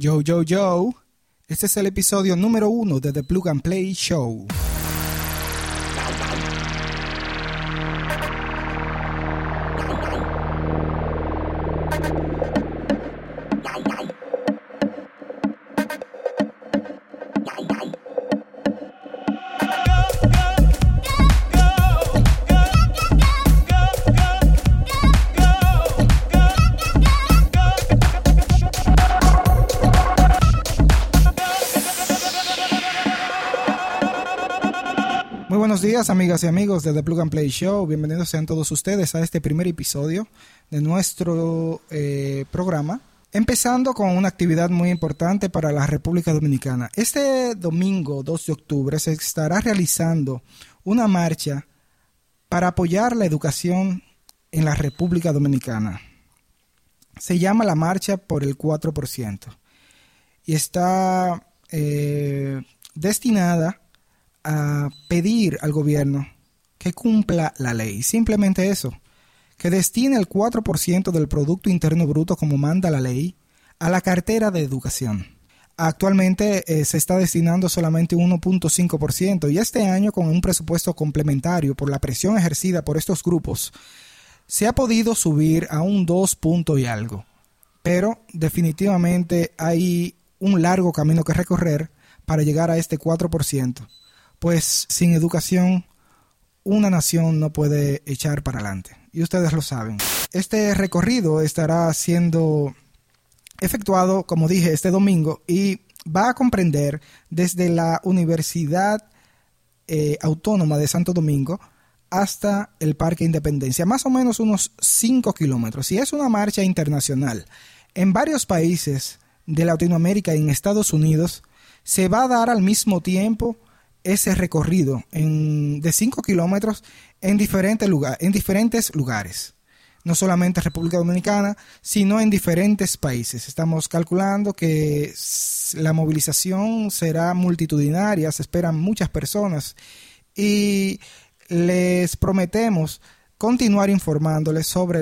Yo, yo, yo. Este es el episodio número 1 de The Plug and Play Show. Buenos días, amigas y amigos de The Plug and Play Show. Bienvenidos sean todos ustedes a este primer episodio de nuestro programa. Empezando con una actividad muy importante para la República Dominicana. Este domingo 2 de octubre se estará realizando una marcha para apoyar la educación en la República Dominicana. Se llama La Marcha por el 4% y está destinada a pedir al gobierno que cumpla la ley, simplemente eso, que destine el 4% del producto interno bruto, como manda la ley, a la cartera de educación. Actualmente se está destinando solamente 1.5%, y este año, con un presupuesto complementario por la presión ejercida por estos grupos, se ha podido subir a un 2 y algo, pero definitivamente hay un largo camino que recorrer para llegar a este 4%. Pues sin educación, una nación no puede echar para adelante. Y ustedes lo saben. Este recorrido estará siendo efectuado, como dije, este domingo, y va a comprender desde la Universidad Autónoma de Santo Domingo hasta el Parque Independencia, más o menos unos 5 kilómetros. Y es una marcha internacional. En varios países de Latinoamérica y en Estados Unidos se va a dar al mismo tiempo ese recorrido de 5 kilómetros en diferentes lugares, no solamente República Dominicana, sino en diferentes países. Estamos calculando que la movilización será multitudinaria, se esperan muchas personas y les prometemos continuar informándoles sobre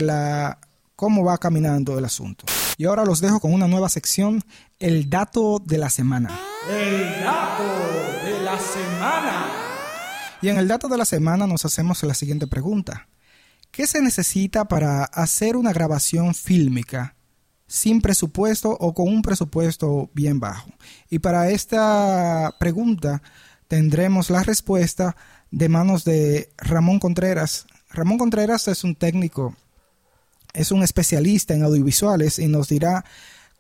cómo va caminando el asunto. Y ahora los dejo con una nueva sección, El dato de la semana. El dato de la semana. Y en el dato de la semana nos hacemos la siguiente pregunta. ¿Qué se necesita para hacer una grabación fílmica sin presupuesto o con un presupuesto bien bajo? Y para esta pregunta tendremos la respuesta de manos de Ramón Contreras. Ramón Contreras es un técnico, es un especialista en audiovisuales y nos dirá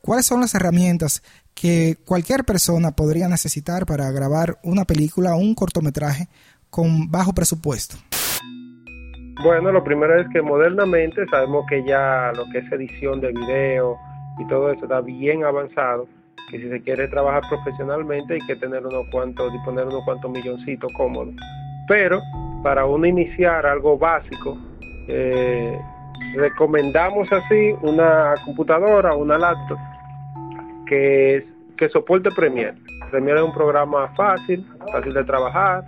cuáles son las herramientas que cualquier persona podría necesitar para grabar una película o un cortometraje con bajo presupuesto. Bueno, lo primero es que modernamente sabemos que ya lo que es edición de video y todo eso está bien avanzado, que si se quiere trabajar profesionalmente hay que tener disponer unos cuantos milloncitos cómodos. Pero para uno iniciar algo básico, recomendamos así una computadora, una laptop que soporte Premiere. Premiere es un programa fácil de trabajar.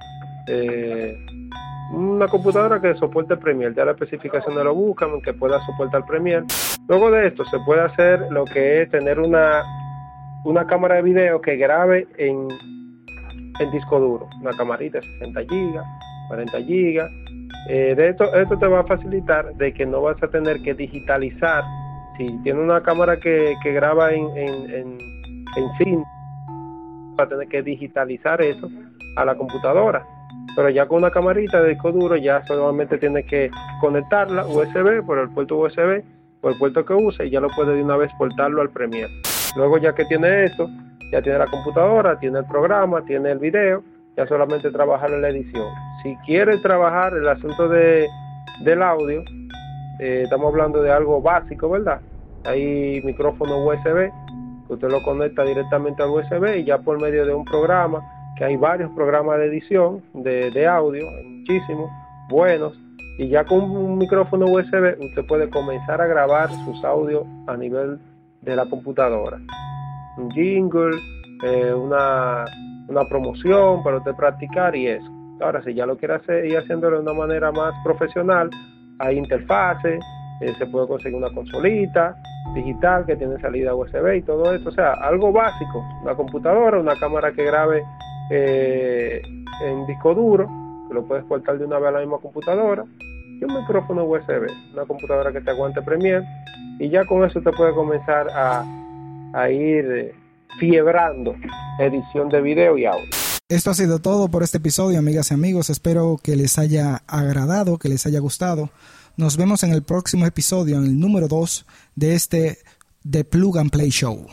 Una computadora que soporte Premiere, ya la especificación lo buscan, que pueda soportar Premiere. Luego de esto se puede hacer lo que es tener una cámara de video que grabe en disco duro, una camarita de 60 GB, 40 GB. De esto te va a facilitar de que no vas a tener que digitalizar. Si tienes una cámara que graba en cine, vas a tener que digitalizar eso a la computadora. Pero ya con una camarita de disco duro ya solamente tienes que conectarla USB por el puerto USB, por el puerto que usa, y ya lo puedes de una vez portarlo al Premiere. Luego, ya que tiene esto, ya tiene la computadora, tiene el programa, tiene el video, ya solamente trabajar en la edición. Si quieres trabajar el asunto del audio, estamos hablando de algo básico, ¿verdad? Hay micrófono USB, que usted lo conecta directamente al USB y ya por medio de un programa, que hay varios programas de edición de audio, muchísimos, buenos, y ya con un micrófono USB usted puede comenzar a grabar sus audios a nivel de la computadora. Un jingle, una promoción para usted practicar y eso. Ahora, si ya lo quiere hacer, ir haciéndolo de una manera más profesional, hay interfaces, se puede conseguir una consolita digital que tiene salida USB y todo esto, o sea, algo básico, una computadora, una cámara que grabe en disco duro, que lo puedes cortar de una vez a la misma computadora, y un micrófono USB, una computadora que te aguante Premiere, y ya con eso te puede comenzar a ir fiebrando edición de video y audio. Esto ha sido todo por este episodio, amigas y amigos. Espero que les haya agradado, que les haya gustado. Nos vemos en el próximo episodio, en el número 2 de este The Plug and Play Show.